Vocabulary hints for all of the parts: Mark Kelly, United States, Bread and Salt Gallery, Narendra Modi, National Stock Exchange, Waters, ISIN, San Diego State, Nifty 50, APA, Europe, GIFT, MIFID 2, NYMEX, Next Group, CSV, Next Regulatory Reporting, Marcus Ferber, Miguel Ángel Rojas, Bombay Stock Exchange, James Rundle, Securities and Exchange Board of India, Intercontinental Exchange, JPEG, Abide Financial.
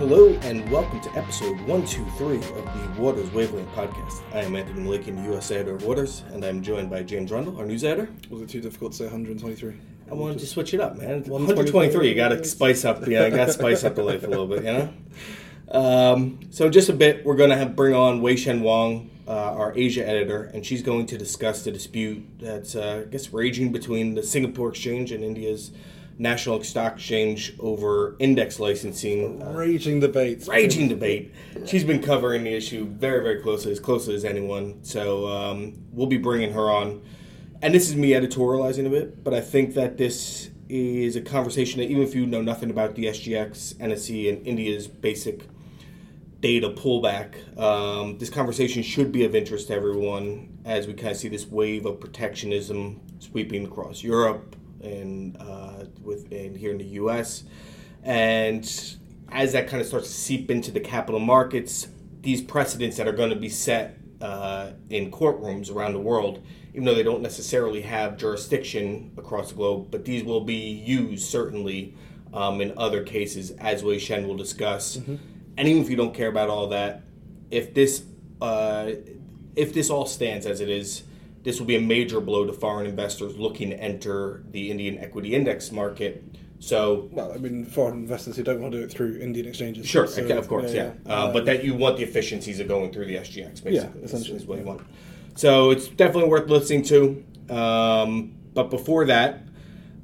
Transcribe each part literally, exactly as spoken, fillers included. Hello and welcome to episode one two three of the Waters Wavelength podcast. I am Anthony Malikian, U S editor of Waters, and I'm joined by James Rundle, our news editor. Was it too difficult to say one hundred twenty-three? I wanted to switch it up, man. one twenty-three, you got to spice up. Yeah, you got to spice up the life a little bit, you know. Um, so in just a bit, we're going to have bring on Wei Shen Wong, uh, our Asia editor, and she's going to discuss the dispute that's, uh, I guess, raging between the Singapore Exchange and India's National Stock Exchange over index licensing. Uh, raging debate. Raging debate. She's been covering the issue very, very closely, as closely as anyone. So um, we'll be bringing her on. And this is me editorializing a bit, but I think that this is a conversation that even if you know nothing about the S G X, N S E, and India's basic data pullback, um, this conversation should be of interest to everyone as we kind of see this wave of protectionism sweeping across Europe, and uh, within here in the U S. And as that kind of starts to seep into the capital markets, these precedents that are going to be set uh, in courtrooms around the world, even though they don't necessarily have jurisdiction across the globe, but these will be used certainly um, in other cases, as Wei Shen will discuss. Mm-hmm. And even if you don't care about all that, if this uh, if this all stands as it is, this will be a major blow to foreign investors looking to enter the Indian equity index market. So, well, I mean, foreign investors who don't want to do it through Indian exchanges. Sure, so, okay, of course, yeah. yeah. yeah. Uh, uh, but that you want the efficiencies of going through the S G X, basically, yeah, essentially, is what yeah. you want. So it's definitely worth listening to. Um, but before that,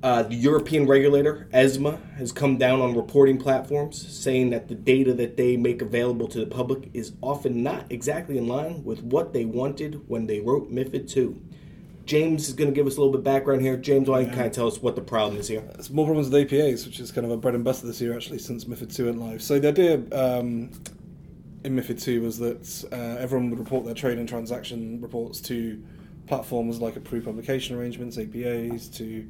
uh, the European regulator, ESMA, has come down on reporting platforms, saying that the data that they make available to the public is often not exactly in line with what they wanted when they wrote MIFID two. James is going to give us a little bit of background here. James, why don't you kind of tell us what the problem is here? It's more problems with A P As, which is kind of a bread and butter this year, actually, since MIFID two went live. So the idea um, in MIFID two was that uh, everyone would report their trade and transaction reports to platforms like approved publication arrangements, A P As, to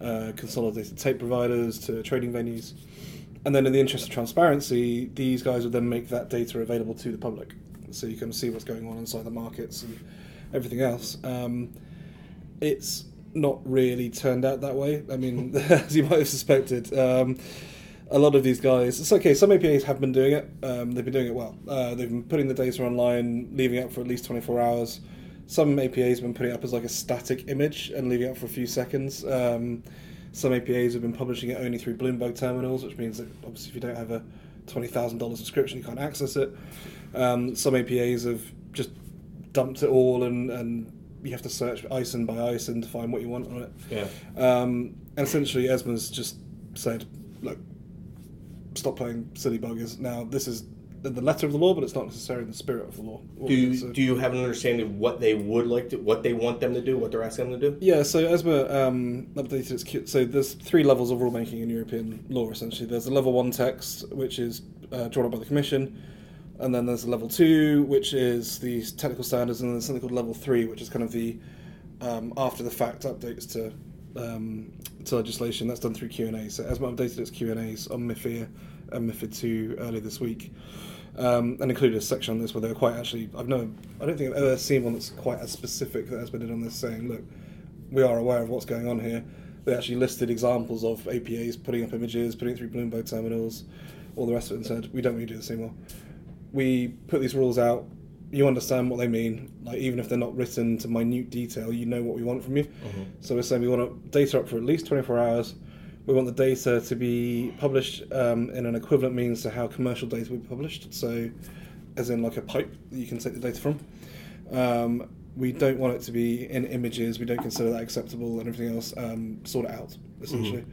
Uh, consolidated tape providers, to trading venues. And then in the interest of transparency, these guys would then make that data available to the public, so you can see what's going on inside the markets and everything else. Um, it's not really turned out that way. I mean, as you might have suspected, um, a lot of these guys, it's okay, some A P As have been doing it. Um, they've been doing it well. Uh, they've been putting the data online, leaving it up for at least twenty-four hours. Some A P As have been putting it up as like a static image and leaving it up for a few seconds. Um, some A P As have been publishing it only through Bloomberg terminals, which means that obviously if you don't have a twenty thousand dollars subscription, you can't access it. Um, some A P As have just dumped it all and, and you have to search ISIN by ISIN to find what you want on it. Yeah. Um, and essentially ESMA's just said, look, stop playing silly buggers. Now this is the letter of the law, but it's not necessarily the spirit of the law. Do you, so, do you have an understanding of what they would like to, what they want them to do, what they're asking them to do? Yeah, so ESMA um, updated its, so there's three levels of rulemaking in European law, essentially. There's a level one text, which is uh, drawn up by the Commission, and then there's a level two, which is the technical standards, and then there's something called level three, which is kind of the um, after-the-fact updates to um, to legislation. That's done through Q and A. So ESMA updated its Q and A's on MIFIA and MIFID two earlier this week. Um, and included a section on this where they were quite actually, I've never, I don't think I've ever seen one that's quite as specific that has been done on this, saying, look, we are aware of what's going on here. They actually listed examples of A P As putting up images, putting it through Bloomberg terminals, all the rest of it, and said, we don't really do this anymore. We put these rules out, you understand what they mean, like even if they're not written to minute detail, you know what we want from you. Mm-hmm. So we're saying we want data up for at least twenty-four hours. We want the data to be published um, in an equivalent means to how commercial data would be published, so as in like a pipe that you can take the data from. Um, we don't want it to be in images, we don't consider that acceptable, and everything else, um, sort it out, essentially,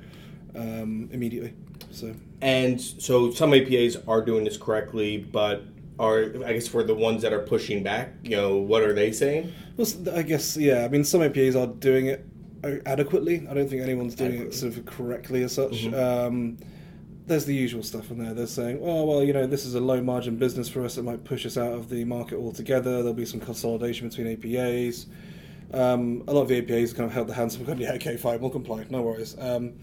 mm-hmm. um, immediately. So. And so some A P As are doing this correctly, but are, I guess, for the ones that are pushing back, you know, what are they saying? Well, I guess, yeah, I mean, some A P As are doing it adequately. I don't think anyone's doing adequately. it sort of correctly as such. Mm-hmm. Um, there's the usual stuff in there. They're saying, oh, well, you know, this is a low margin business for us. It might push us out of the market altogether. There'll be some consolidation between A P As. Um, a lot of the A P As kind of held the hands up and gone, yeah, okay, fine, we'll comply, no worries. Um,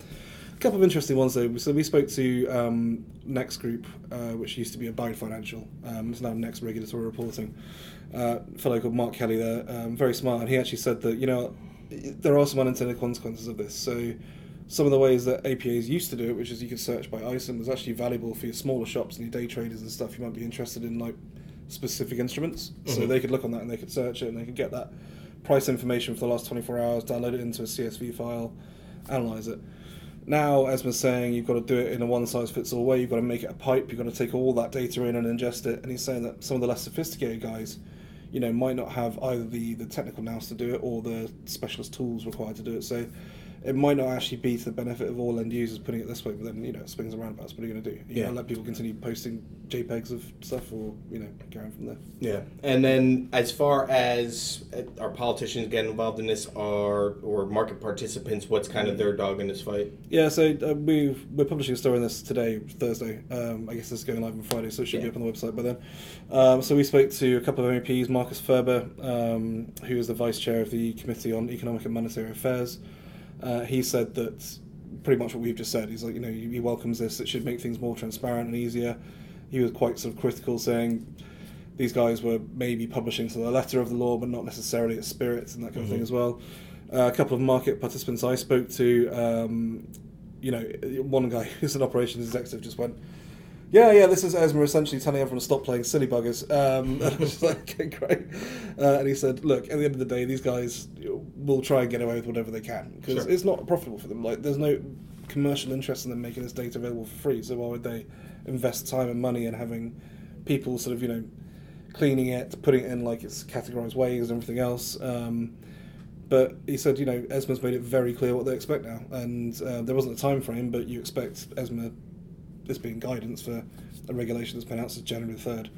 a couple of interesting ones though. So we spoke to um, Next Group, uh, which used to be Abide Financial. Um, it's now Next Regulatory Reporting. Uh, a fellow called Mark Kelly there, um, very smart, and he actually said that, you know, there are some unintended consequences of this. So some of the ways that A P As used to do it, which is you could search by I S I N, was actually valuable for your smaller shops and your day traders and stuff. You might be interested in like specific instruments. Mm-hmm. So they could look on that and they could search it and they could get that price information for the last twenty-four hours, download it into a C S V file, analyze it. Now, as we're saying, you've got to do it in a one-size-fits-all way. You've got to make it a pipe. You've got to take all that data in and ingest it. And he's saying that some of the less sophisticated guys, you know, might not have either the, the technical nous to do it or the specialist tools required to do it. So it might not actually be to the benefit of all end users putting it this way. But then, you know, it swings and roundabouts. What are you going to do? Are you yeah. going to let people continue posting JPEGs of stuff or, you know, going from there? Yeah. And then as far as our politicians getting involved in this are, or market participants, what's kind of their dog in this fight? Yeah, so uh, we've, we're publishing a story on this today, Thursday. Um, I guess this is going live on Friday, so it should yeah. be up on the website by then. Um, so we spoke to a couple of M E Ps, Marcus Ferber, um, who is the vice chair of the Committee on Economic and Monetary Affairs. Uh, he said that pretty much what we've just said. He's like, you know, he welcomes this. It should make things more transparent and easier. He was quite sort of critical, saying these guys were maybe publishing to the letter of the law, but not necessarily its spirit and that kind mm-hmm. of thing as well. Uh, a couple of market participants I spoke to, um, you know, one guy who's an operations executive just went, yeah, yeah, this is ESMA essentially telling everyone to stop playing silly buggers. Um, and I was like, okay, great. Uh, and he said, look, at the end of the day, these guys will try and get away with whatever they can because sure. it's not profitable for them. Like, there's no commercial interest in them making this data available for free. So why would they invest time and money in having people sort of, you know, cleaning it, putting it in like its categorized ways and everything else? Um, but he said, you know, ESMA's made it very clear what they expect now. And uh, there wasn't a time frame, but you expect ESMA, this being guidance for a regulation that's been out since January third,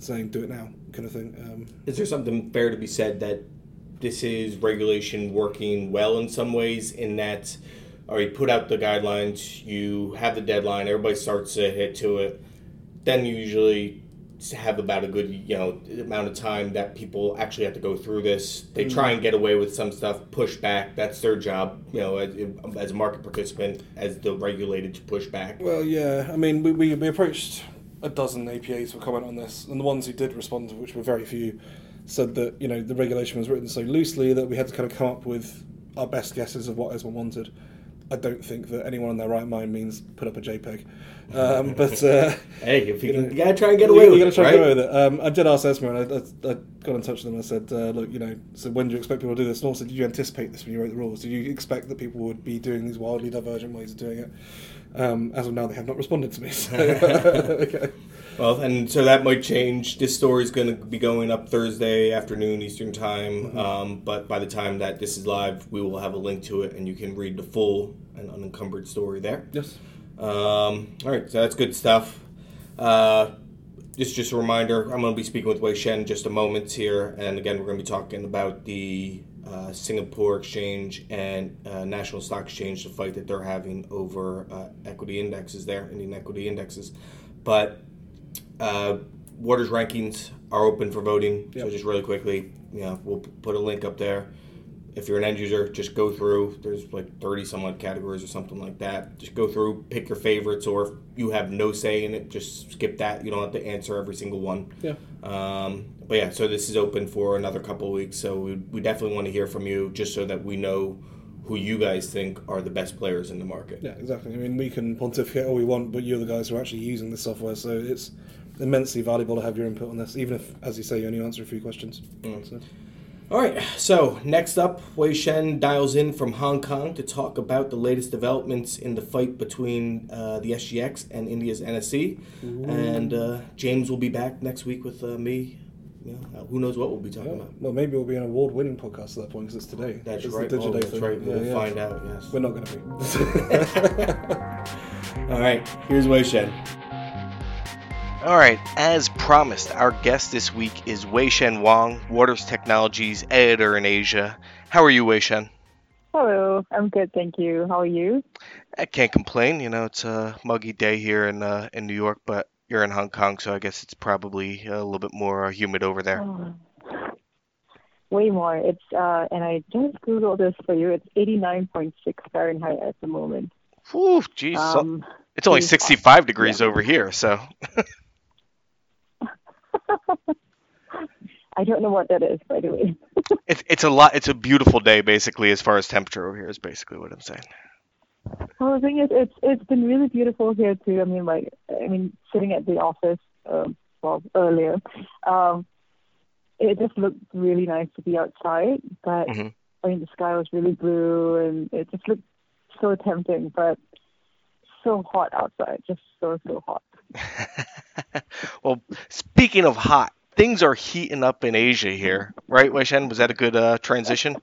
saying do it now kind of thing. Um, is there something fair to be said that this is regulation working well in some ways in that, all right, put out the guidelines, you have the deadline, everybody starts to hit to it, then you usually have about a good, you know, amount of time that people actually have to go through this. They mm. try and get away with some stuff, push back. That's their job, you know, as, as a market participant, as the regulator to push back. Well, yeah, I mean, we, we, we approached a dozen A P As for comment on this, and the ones who did respond, to which were very few, said that, you know, the regulation was written so loosely that we had to kind of come up with our best guesses of what ESMA wanted. I don't think that anyone in their right mind means put up a JPEG. Um, but uh, hey, if you, you, know, you gotta try and get away with it, you gotta try right? and get away with it. Um, I did ask ESMA, and I, I, I got in touch with them and I said, uh, look, you know, so when do you expect people to do this? And also, did you anticipate this when you wrote the rules? Did you expect that people would be doing these wildly divergent ways of doing it? Um, as of now, they have not responded to me. So. okay. Well, and so that might change. This story is going to be going up Thursday afternoon Eastern time, mm-hmm. um, but by the time that this is live, we will have a link to it, and you can read the full and unencumbered story there. Yes. Um, all right, so that's good stuff. Uh, just, just a reminder, I'm going to be speaking with Wei Shen in just a moment here, and again, we're going to be talking about the uh, Singapore Exchange and uh, National Stock Exchange, the fight that they're having over uh, equity indexes there, Indian equity indexes, but... Uh, Waters rankings are open for voting, yep. so just really quickly, you know, we'll put a link up there. If you're an end user, just go through. There's like thirty-some-odd categories or something like that. Just go through, pick your favorites, or if you have no say in it, just skip that. You don't have to answer every single one. Yeah. Um, but yeah, so this is open for another couple of weeks, so we, we definitely want to hear from you just so that we know who you guys think are the best players in the market. Yeah, exactly. I mean, we can pontificate all we want, but you're the guys who are actually using the software, so it's immensely valuable to have your input on this, even if, as you say, you only answer a few questions. Mm. So. All right, so next up, Wei Shen dials in from Hong Kong to talk about the latest developments in the fight between uh, the S G X and India's N S E. Ooh. And uh, James will be back next week with uh, me. Yeah, who knows what we'll be talking yeah. about. Well, maybe we'll be an award-winning podcast at that point, because it's today. That's it's right. The oh, that's thing. right. We'll yeah, yeah. find out, yes. We're not going to be. All right, here's Wei Shen. All right, as promised, our guest this week is Wei Shen Wong, Waters Technologies editor in Asia. How are you, Wei Shen? Hello, I'm good, thank you. How are you? I can't complain. You know, it's a muggy day here in uh, in New York, but you're in Hong Kong, so I guess it's probably a little bit more humid over there. Oh, way more. It's uh, and I just Googled this for you. It's eighty-nine point six Fahrenheit at the moment. Ooh, geez. Um, it's only sixty-five degrees yeah. over here, so... I don't know what that is, by the way. it's it's a lot. It's a beautiful day, basically, as far as temperature over here is basically what I'm saying. Well, the thing is, it's it's been really beautiful here too. I mean, like, I mean, sitting at the office, um, well, earlier, um, it just looked really nice to be outside. But mm-hmm. I mean, the sky was really blue, and it just looked so tempting, but so hot outside, just so so hot. Well, speaking of hot, things are heating up in Asia here, right, Wei Shen? Was that a good uh, transition?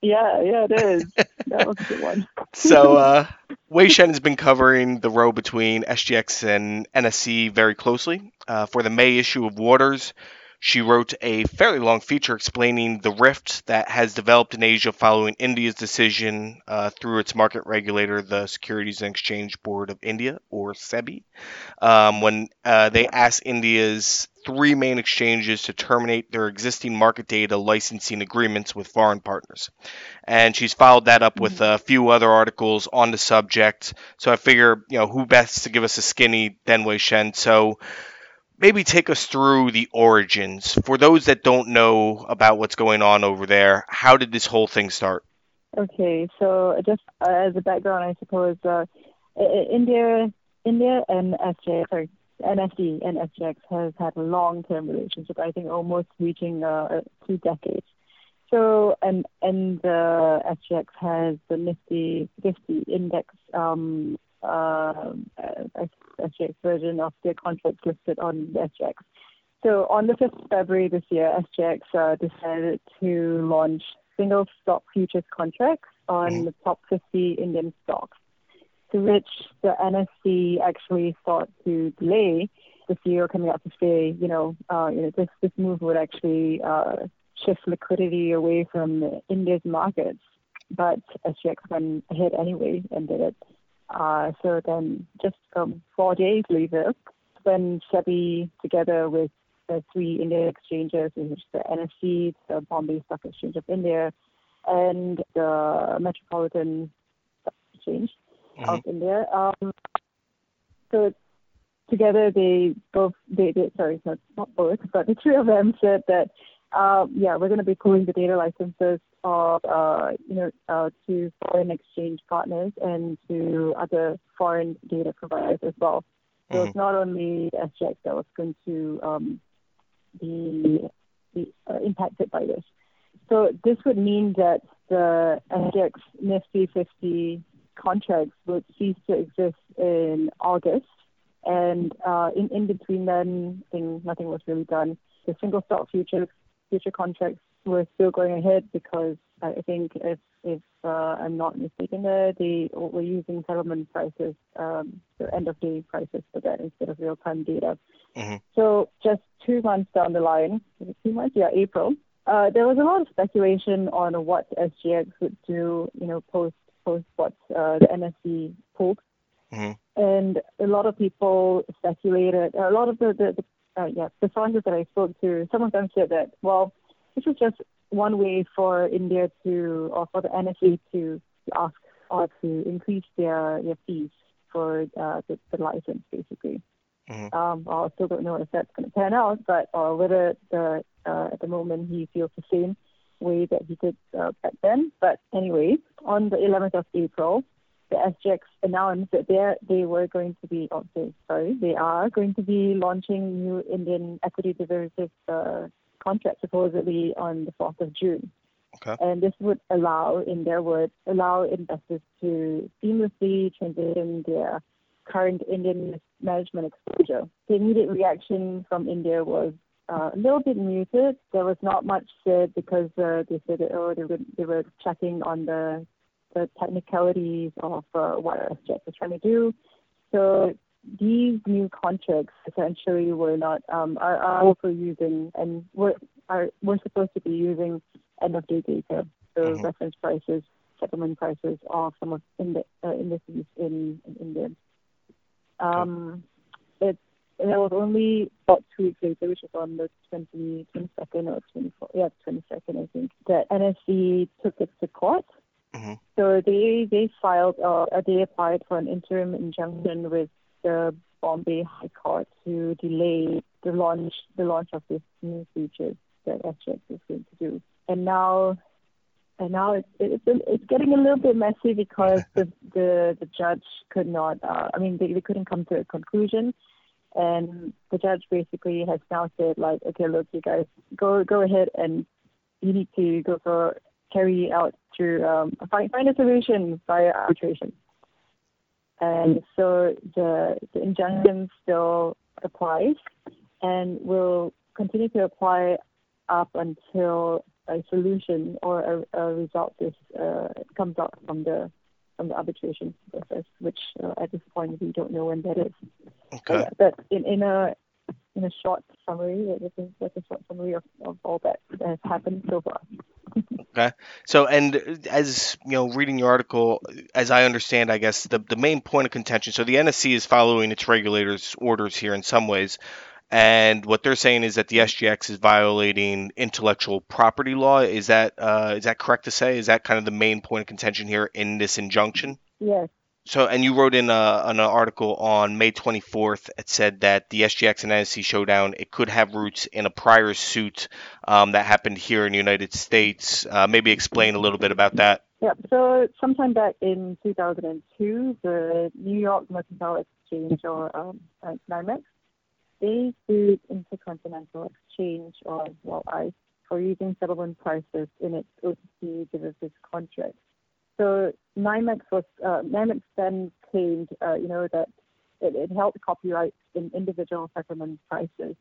Yeah, yeah, it is. That was a good one. So uh, Wei Shen has been covering the row between S G X and N S E very closely. Uh, for the May issue of Waters, she wrote a fairly long feature explaining the rift that has developed in Asia following India's decision uh, through its market regulator, the Securities and Exchange Board of India, or SEBI, um, when uh, they asked India's three main exchanges to terminate their existing market data licensing agreements with foreign partners. And she's followed that up with a few other articles on the subject. So I figure, you know, who best to give us a skinny than Wei Shen. So maybe take us through the origins. For those that don't know about what's going on over there, how did this whole thing start? Okay, so just uh, as a background, I suppose, uh, India India and S J, sorry, N S E and S G X has had a long-term relationship, I think almost reaching uh, two decades. So, and and uh, S G X has the Nifty fifty index, um, uh, S G X version of their contracts listed on S G X. So, on the fifth of February this year, S G X uh, decided to launch single stock futures contracts on mm-hmm. the top fifty Indian stocks, to which the N S E actually sought to delay the C E O coming out to say, you know, uh, you know, this this move would actually uh, shift liquidity away from India's markets. But S G X went ahead anyway and did it. Uh, so then just um, four days later, when SEBI, together with the three Indian exchanges, which is the N S E, the Bombay Stock Exchange of India, and the Metropolitan Stock Exchange, Mm-hmm. of India. Um, so together they both, they, they sorry, not, not both, but the three of them said that, uh, yeah, we're going to be pulling the data licenses of, uh, you know, uh, to foreign exchange partners and to other foreign data providers as well. So mm-hmm. it's not only S G X that was going to um, be, be uh, impacted by this. So this would mean that the S G X Nifty fifty contracts would cease to exist in August, and uh, in, in between then, thing, nothing was really done. The single stock futures future contracts were still going ahead because I think, if if uh, I'm not mistaken, there they were using settlement prices, um, the end of day prices for that instead of real time data. Mm-hmm. So just two months down the line, two months, yeah, April, uh, there was a lot of speculation on what S G X would do, you know, post. post what uh, the N S E pulled. Mm-hmm. And a lot of people speculated, a lot of the, the, the uh, yeah, the sources that I spoke to, some of them said that, well, this is just one way for India to, or for the N S E to ask or to increase their, their fees for uh, the, the license, basically. Mm-hmm. Um, I still don't know if that's going to pan out, but or whether the uh, at the moment he feels the same way that he did uh, back then. But anyway, on the eleventh of April, the S G X announced that they they were going to be, oh, sorry, they are going to be launching new Indian equity derivative uh, contracts supposedly on the fourth of June. Okay. And this would allow, in their words, allow investors to seamlessly transition their current Indian management exposure. The immediate reaction from India was Uh, a little bit muted. There was not much said because uh, they said that, oh, they were, they were checking on the the technicalities of uh, what S G X was trying to do. So these new contracts essentially were not um, are, are also using and were are were supposed to be using end of day data, so mm-hmm. reference prices, settlement prices of some of in the uh, indices in in India. Um, okay. It's And that was only about two weeks later, which was on the twenty, twenty-second or twenty-fourth, yeah, twenty-second, I think, that N S E took it to court. Mm-hmm. So they they filed, uh, they applied for an interim injunction with the Bombay High Court to delay the launch the launch of this new feature that S G X is going to do. And now And now it's it's it's getting a little bit messy because the the, the judge could not. Uh, I mean, they, they couldn't come to a conclusion, and the judge basically has now said like, okay, look, you guys go go ahead and you need to go for carry out through um, find find a solution via arbitration. And so the the injunction still applies and will continue to apply up until a solution or a, a result is uh, comes out from the from the arbitration process, which uh, at this point we don't know when that is. Okay. But, but in, in a in a short summary, I think that's a short summary of, of all that has happened so far. Okay. So, and as you know, reading your article, as I understand, I guess the the main point of contention. So the N S C is following its regulators' orders here in some ways. And what they're saying is that the S G X is violating intellectual property law. Is that uh, is that correct to say? Is that kind of the main point of contention here in this injunction? Yes. So, and you wrote in a, an article on May twenty-fourth. It said that the S G X and N S C showdown, it could have roots in a prior suit um, that happened here in the United States. Uh, maybe explain a little bit about that. Yeah. So sometime back in two thousand two, the New York Mercantile Exchange, or um, NYMEX, they sued Intercontinental Exchange, or well, ICE, for using settlement prices in its O T C derivatives contracts. So NYMEX was uh, NYMEX then claimed, uh, you know, that it, it held copyrights in individual settlement prices,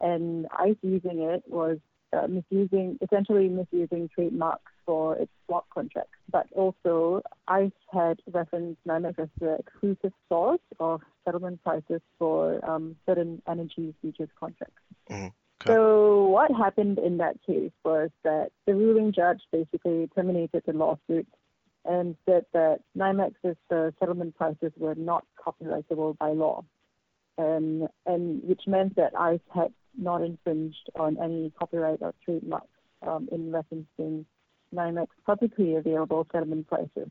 and ICE using it was uh, misusing, essentially misusing trademarks for its block contracts. But also, ICE had referenced NYMEX as the exclusive source of settlement prices for um, certain energy futures contracts. Mm-hmm. Okay. So what happened in that case was that the ruling judge basically terminated the lawsuit and said that NYMEX's uh, settlement prices were not copyrightable by law, and and which meant that ICE had not infringed on any copyright or trademarks um, in referencing NYMEX publicly available settlement prices.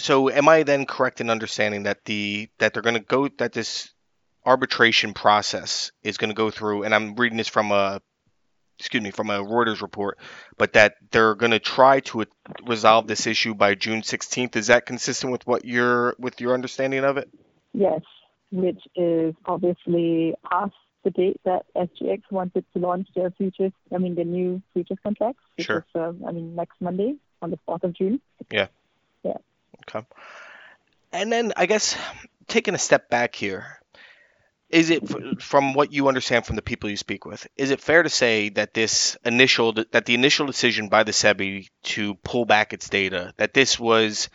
So, am I then correct in understanding that the that they're going to go that this arbitration process is going to go through? And I'm reading this from a excuse me from a Reuters report, but that they're going to try to resolve this issue by June sixteenth. Is that consistent with what your with your understanding of it? Yes, which is obviously past the date that S G X wanted to launch their futures. I mean, the new futures contracts. Which sure. Is, um, I mean, next Monday on the fourth of June. Yeah. Yeah. Okay. And then I guess taking a step back here, is it from what you understand from the people you speak with, is it fair to say that this initial that the initial decision by the SEBI to pull back its data, that this was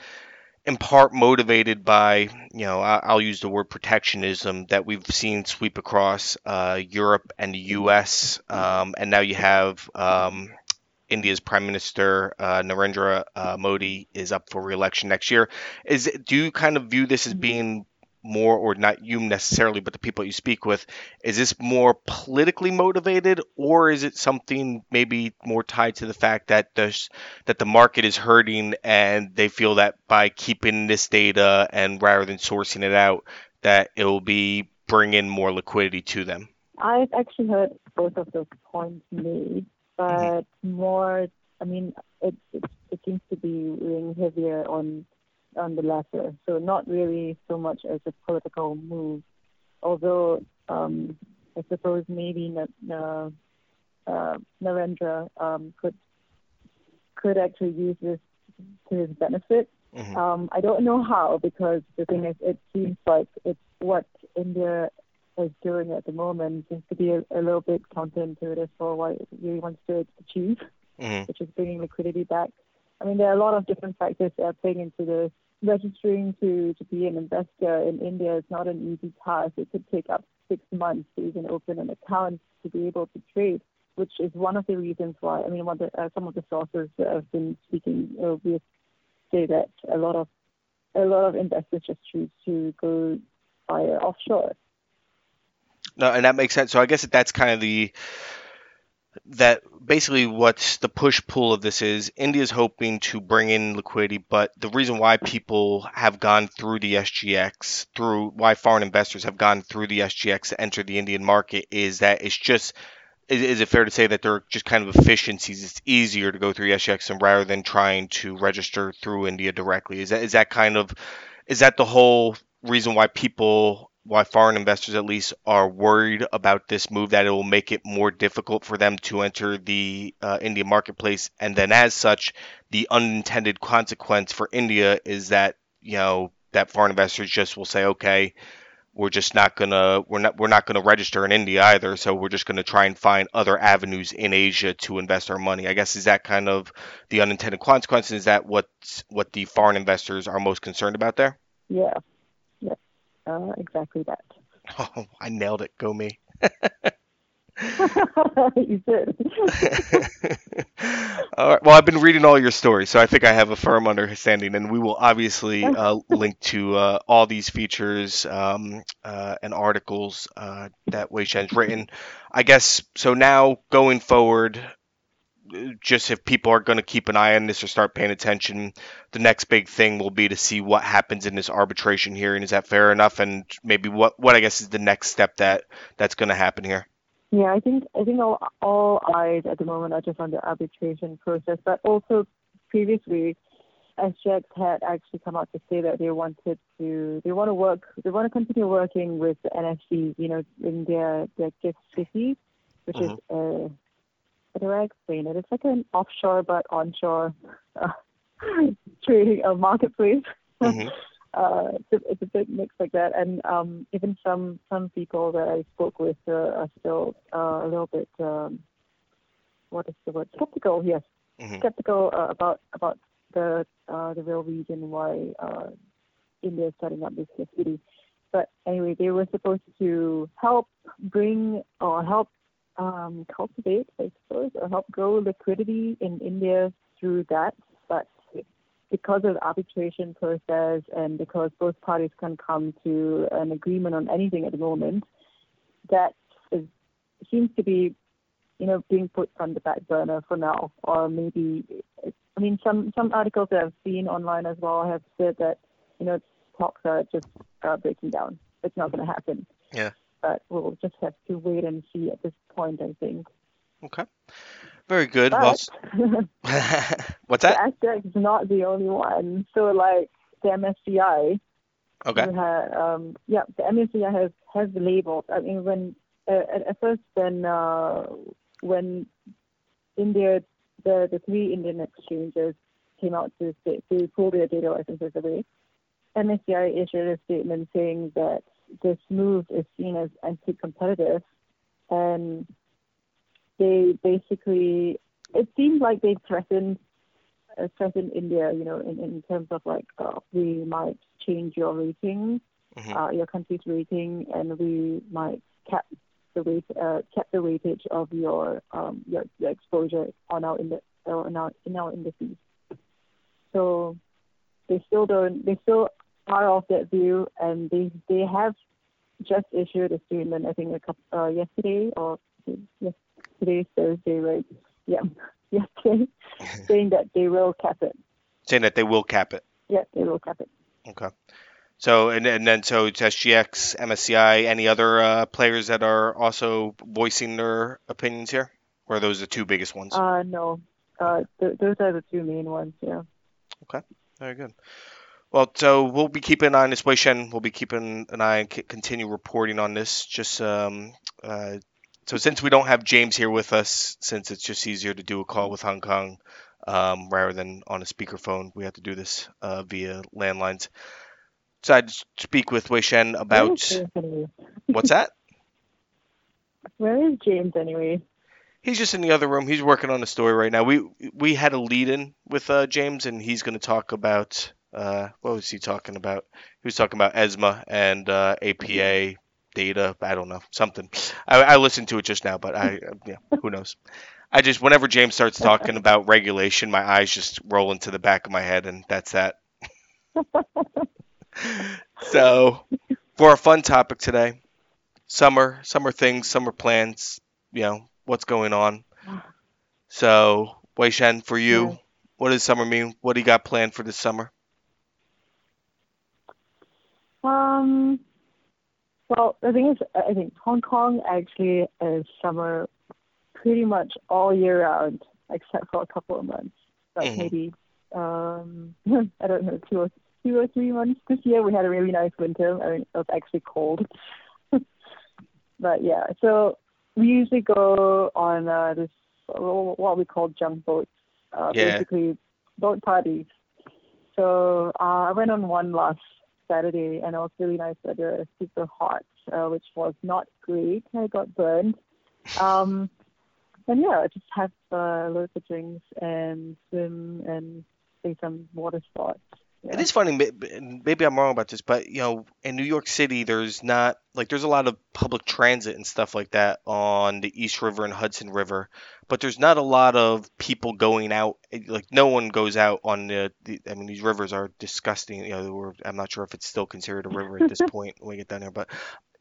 in part motivated by, you know, I'll use the word protectionism that we've seen sweep across uh, Europe and the U S, um, and now you have um, India's Prime Minister uh, Narendra uh, Modi is up for re-election next year. Is do you kind of view this as being more, or not you necessarily, but the people you speak with, is this more politically motivated, or is it something maybe more tied to the fact that there's that the market is hurting and they feel that by keeping this data and rather than sourcing it out, that it will be bring in more liquidity to them? I've actually heard both of those points made, but mm-hmm. more, I mean, it, it it seems to be weighing heavier on. on the latter, so not really so much as a political move, although um, I suppose maybe uh, uh, Narendra um, could could actually use this to his benefit. Mm-hmm. Um, I don't know how, because the thing is, it seems like it's what India is doing at the moment seems to be a, a little bit counterintuitive for what it really wants to achieve, mm-hmm. which is bringing liquidity back. I mean, there are a lot of different factors that are playing into this. Registering to, to be an investor in India is not an easy task. It could take up six months to even open an account to be able to trade, which is one of the reasons why, I mean, one of the, uh, some of the sources that I've been speaking uh, with say that a lot of a lot of investors just choose to go via offshore. No, and that makes sense. So I guess that that's kind of the... that basically what's the push-pull of this is India's hoping to bring in liquidity, but the reason why people have gone through the S G X, through why foreign investors have gone through the S G X to enter the Indian market is that it's just Is, is it fair to say that they're just kind of efficiencies? It's easier to go through S G X rather than trying to register through India directly. Is that is that kind of is that the whole reason why people, why foreign investors at least, are worried about this move, that it will make it more difficult for them to enter the uh, Indian marketplace, and then as such, the unintended consequence for India is that, you know, that foreign investors just will say, okay, We're just not gonna we're not we're not gonna register in India either, so we're just gonna try and find other avenues in Asia to invest our money. I guess is that kind of the unintended consequence? Is that what what the foreign investors are most concerned about there? Yeah, yeah, uh, exactly that. Oh, I nailed it. Go me. You did. All right. Well, I've been reading all your stories, so I think I have a firm understanding, and we will obviously uh, link to uh, all these features um, uh, and articles uh, that Wei Shen's written. I guess, so now going forward, just if people are going to keep an eye on this or start paying attention, the next big thing will be to see what happens in this arbitration hearing. Is that fair enough? And maybe what, what I guess is the next step that that's going to happen here? Yeah, I think I think all, all eyes at the moment are just on the arbitration process, but also previously, S G X had actually come out to say that they wanted to they want to work they want to continue working with the N F C, you know, in their their GIFT city, which uh-huh. is uh, how do I explain it? It's like an offshore but onshore uh, trading uh, marketplace. Mm-hmm. Uh, it's, a, it's a big mix like that, and um, even some, some people that I spoke with uh, are still uh, a little bit um, what is the word skeptical? Yes, mm-hmm. skeptical uh, about about the uh, the real reason why uh, India is setting up this city. But anyway, they were supposed to help bring or help um, cultivate, I suppose, or help grow liquidity in India through that, but because of the arbitration process and because both parties can come to an agreement on anything at the moment, that is, seems to be, you know, being put on the back burner for now. Or maybe, I mean, some, some articles that I've seen online as well have said that, you know, talks are just uh, breaking down. It's not going to happen. Yeah. But we'll just have to wait and see at this point, I think. Okay. Very good. But, well, what's that? S G X is not the only one. So, like, the M S C I. Okay. Have, um, yeah, the M S C I has, has the labels. I mean, when uh, at first, when uh, when India, the, the three Indian exchanges came out to state, they pulled their data licenses away. M S C I issued a statement saying that this move is seen as anti-competitive, and they basically, it seemed like they threatened uh, threatened India, you know, in, in terms of like, uh, we might change your rating, mm-hmm. uh, your country's rating, and we might cap the weight, uh, cap the weightage of your um, your, your exposure on our in the, on our in our indices. So they still don't, they still are of that view, and they they have just issued a statement, I think, a couple, uh, yesterday or yesterday. Today's Thursday, right? Yeah, yesterday, saying that they will cap it. Saying that they will cap it. Yeah, they will cap it. Okay. So and and then so it's S G X, M S C I, any other uh, players that are also voicing their opinions here, or are those the two biggest ones? Uh no, uh th- those are the two main ones. Yeah. Okay. Very good. Well, so we'll be keeping an eye on this, Wei Shen. We'll be keeping an eye and c- continue reporting on this. Just um uh. So since we don't have James here with us, since it's just easier to do a call with Hong Kong um, rather than on a speakerphone, we have to do this uh, via landlines. So I'd speak with Wei Shen about... What's that? Where is James anyway? He's just in the other room. He's working on a story right now. We we had a lead-in with uh, James, and he's going to talk about... Uh, what was he talking about? He was talking about ESMA and uh, A P A... data, I don't know, something. I, I listened to it just now, but I, yeah, who knows? I just, whenever James starts talking about regulation, my eyes just roll into the back of my head, and that's that. So, for a fun topic today, summer, summer things, summer plans, you know, what's going on. So, Wei Shen, for you, yeah. What does summer mean? What do you got planned for this summer? Um... Well, the thing is, I think Hong Kong actually is summer pretty much all year round, except for a couple of months. But mm-hmm. maybe, um, I don't know, two or, two or three months. This year we had a really nice winter. I mean, it was actually cold. But yeah, so we usually go on uh, this, what we call junk boats, uh, yeah. basically boat parties. So uh, I went on one last Saturday, and it was really nice weather. It was super hot, uh, which was not great. I got burned. Um, and yeah, I just have uh, loads of drinks and swim and do some water sports. Yeah. It is funny, maybe I'm wrong about this, but, you know, in New York City, there's not, like, there's a lot of public transit and stuff like that on the East River and Hudson River, but there's not a lot of people going out, like, no one goes out on the, the I mean, these rivers are disgusting, you know, we're, I'm not sure if it's still considered a river at this point when we get down here, but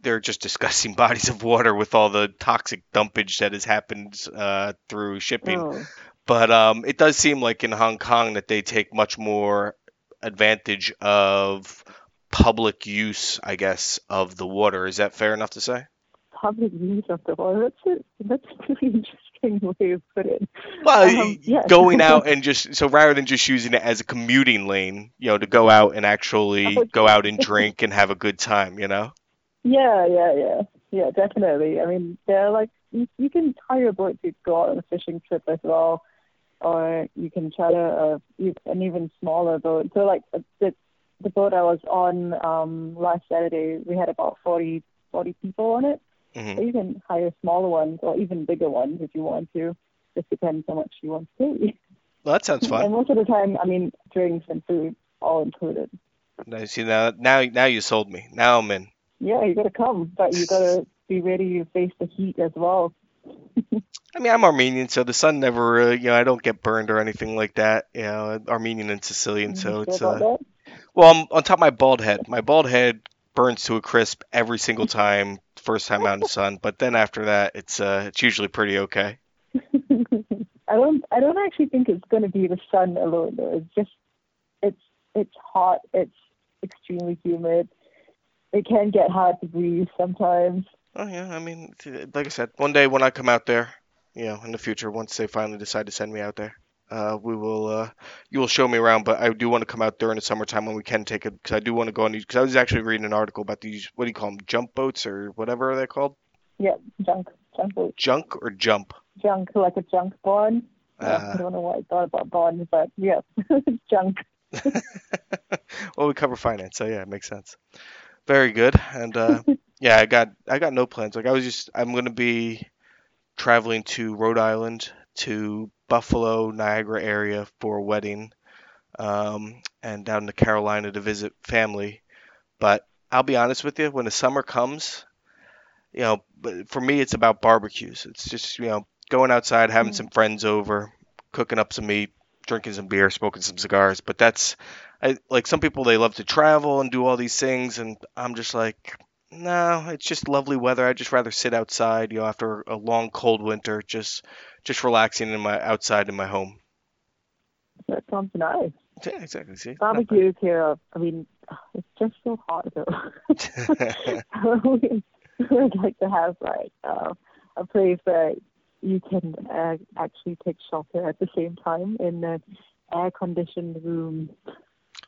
they're just disgusting bodies of water with all the toxic dumpage that has happened uh, through shipping. Oh. But um, it does seem like in Hong Kong that they take much more advantage of public use, I guess, of the water. Is that fair enough to say? Public use of the water. That's a, that's a really interesting way of putting it. Well, um, yeah. Going out and just, so rather than just using it as a commuting lane, you know, to go out and actually go out and drink and have a good time, you know? Yeah, yeah, yeah. Yeah, definitely. I mean, they're like, you, you can hire your boat to go out on a fishing trip as well. Or you can charter a, an even smaller boat. So, like, the, the boat I was on um, last Saturday, we had about forty, forty people on it. Mm-hmm. So you can hire smaller ones or even bigger ones if you want to. Just depends how much you want to pay. Well, that sounds fun. And most of the time, I mean, drinks and food all included. Now, see, now, now, now you sold me. Now I'm in. Yeah, you got to come, but you got to be ready to face the heat as well. I mean, I'm Armenian, so the sun never really, you know, I don't get burned or anything like that. You know, Armenian and Sicilian, so it's, uh, well, I'm on top of my bald head. My bald head burns to a crisp every single time, first time out in the sun. But then after that, it's uh, it's usually pretty okay. I don't, I don't actually think it's going to be the sun alone, though. It's just, it's, it's hot. It's extremely humid. It can get hard to breathe sometimes. Oh, yeah. I mean, like I said, one day when I come out there, you know, in the future, once they finally decide to send me out there, uh, we will, uh, you will show me around. But I do want to come out during the summertime when we can take it, because I do want to go on these, because I was actually reading an article about these, what do you call them, jump boats or whatever they're called? Yeah, junk. Junk boats. Junk or jump? Junk, like a junk bond. Uh, I don't know what I thought about bonds, but yeah, junk. Well, we cover finance, so yeah, it makes sense. Very good. And, uh, yeah, I got I got no plans. Like I was just I'm gonna be traveling to Rhode Island to Buffalo, Niagara area for a wedding, um, and down to Carolina to visit family. But I'll be honest with you, when the summer comes, you know, for me it's about barbecues. It's just, you know, going outside, having mm-hmm. some friends over, cooking up some meat, drinking some beer, smoking some cigars. But that's I, like some people, they love to travel and do all these things, and I'm just like, no, it's just lovely weather. I'd just rather sit outside, you know, after a long, cold winter, just just relaxing in my outside in my home. That sounds nice. Yeah, exactly. See? Barbecues here, I mean, it's just so hot, though. We'd like to have, like, uh, a place where you can uh, actually take shelter at the same time in an air-conditioned room.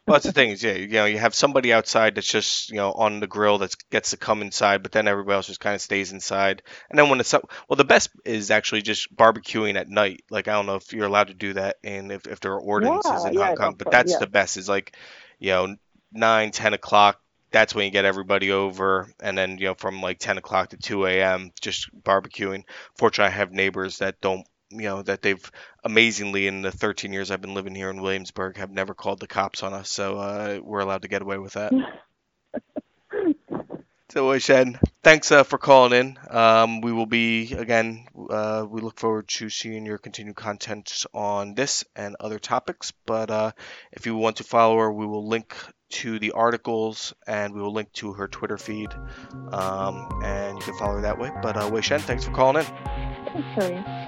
Well, that's the thing is, yeah, you know, you have somebody outside that's just, you know, on the grill that gets to come inside, but then everybody else just kind of stays inside. And then when it's up, well, the best is actually just barbecuing at night. Like, I don't know if you're allowed to do that and if, if there are ordinances yeah, in yeah, Hong Kong, but that's yeah. the best is like, you know, nine, ten o'clock. That's when you get everybody over. And then, you know, from like ten o'clock to two a.m., just barbecuing. Fortunately, I have neighbors that don't. You know, that they've amazingly in the thirteen years I've been living here in Williamsburg have never called the cops on us. So uh, we're allowed to get away with that. So, Wei Shen, thanks uh, for calling in. Um, we will be, again, uh, we look forward to seeing your continued content on this and other topics. But uh, if you want to follow her, we will link to the articles and we will link to her Twitter feed. Um, and you can follow her that way. But uh, Wei Shen, thanks for calling in. Thanks,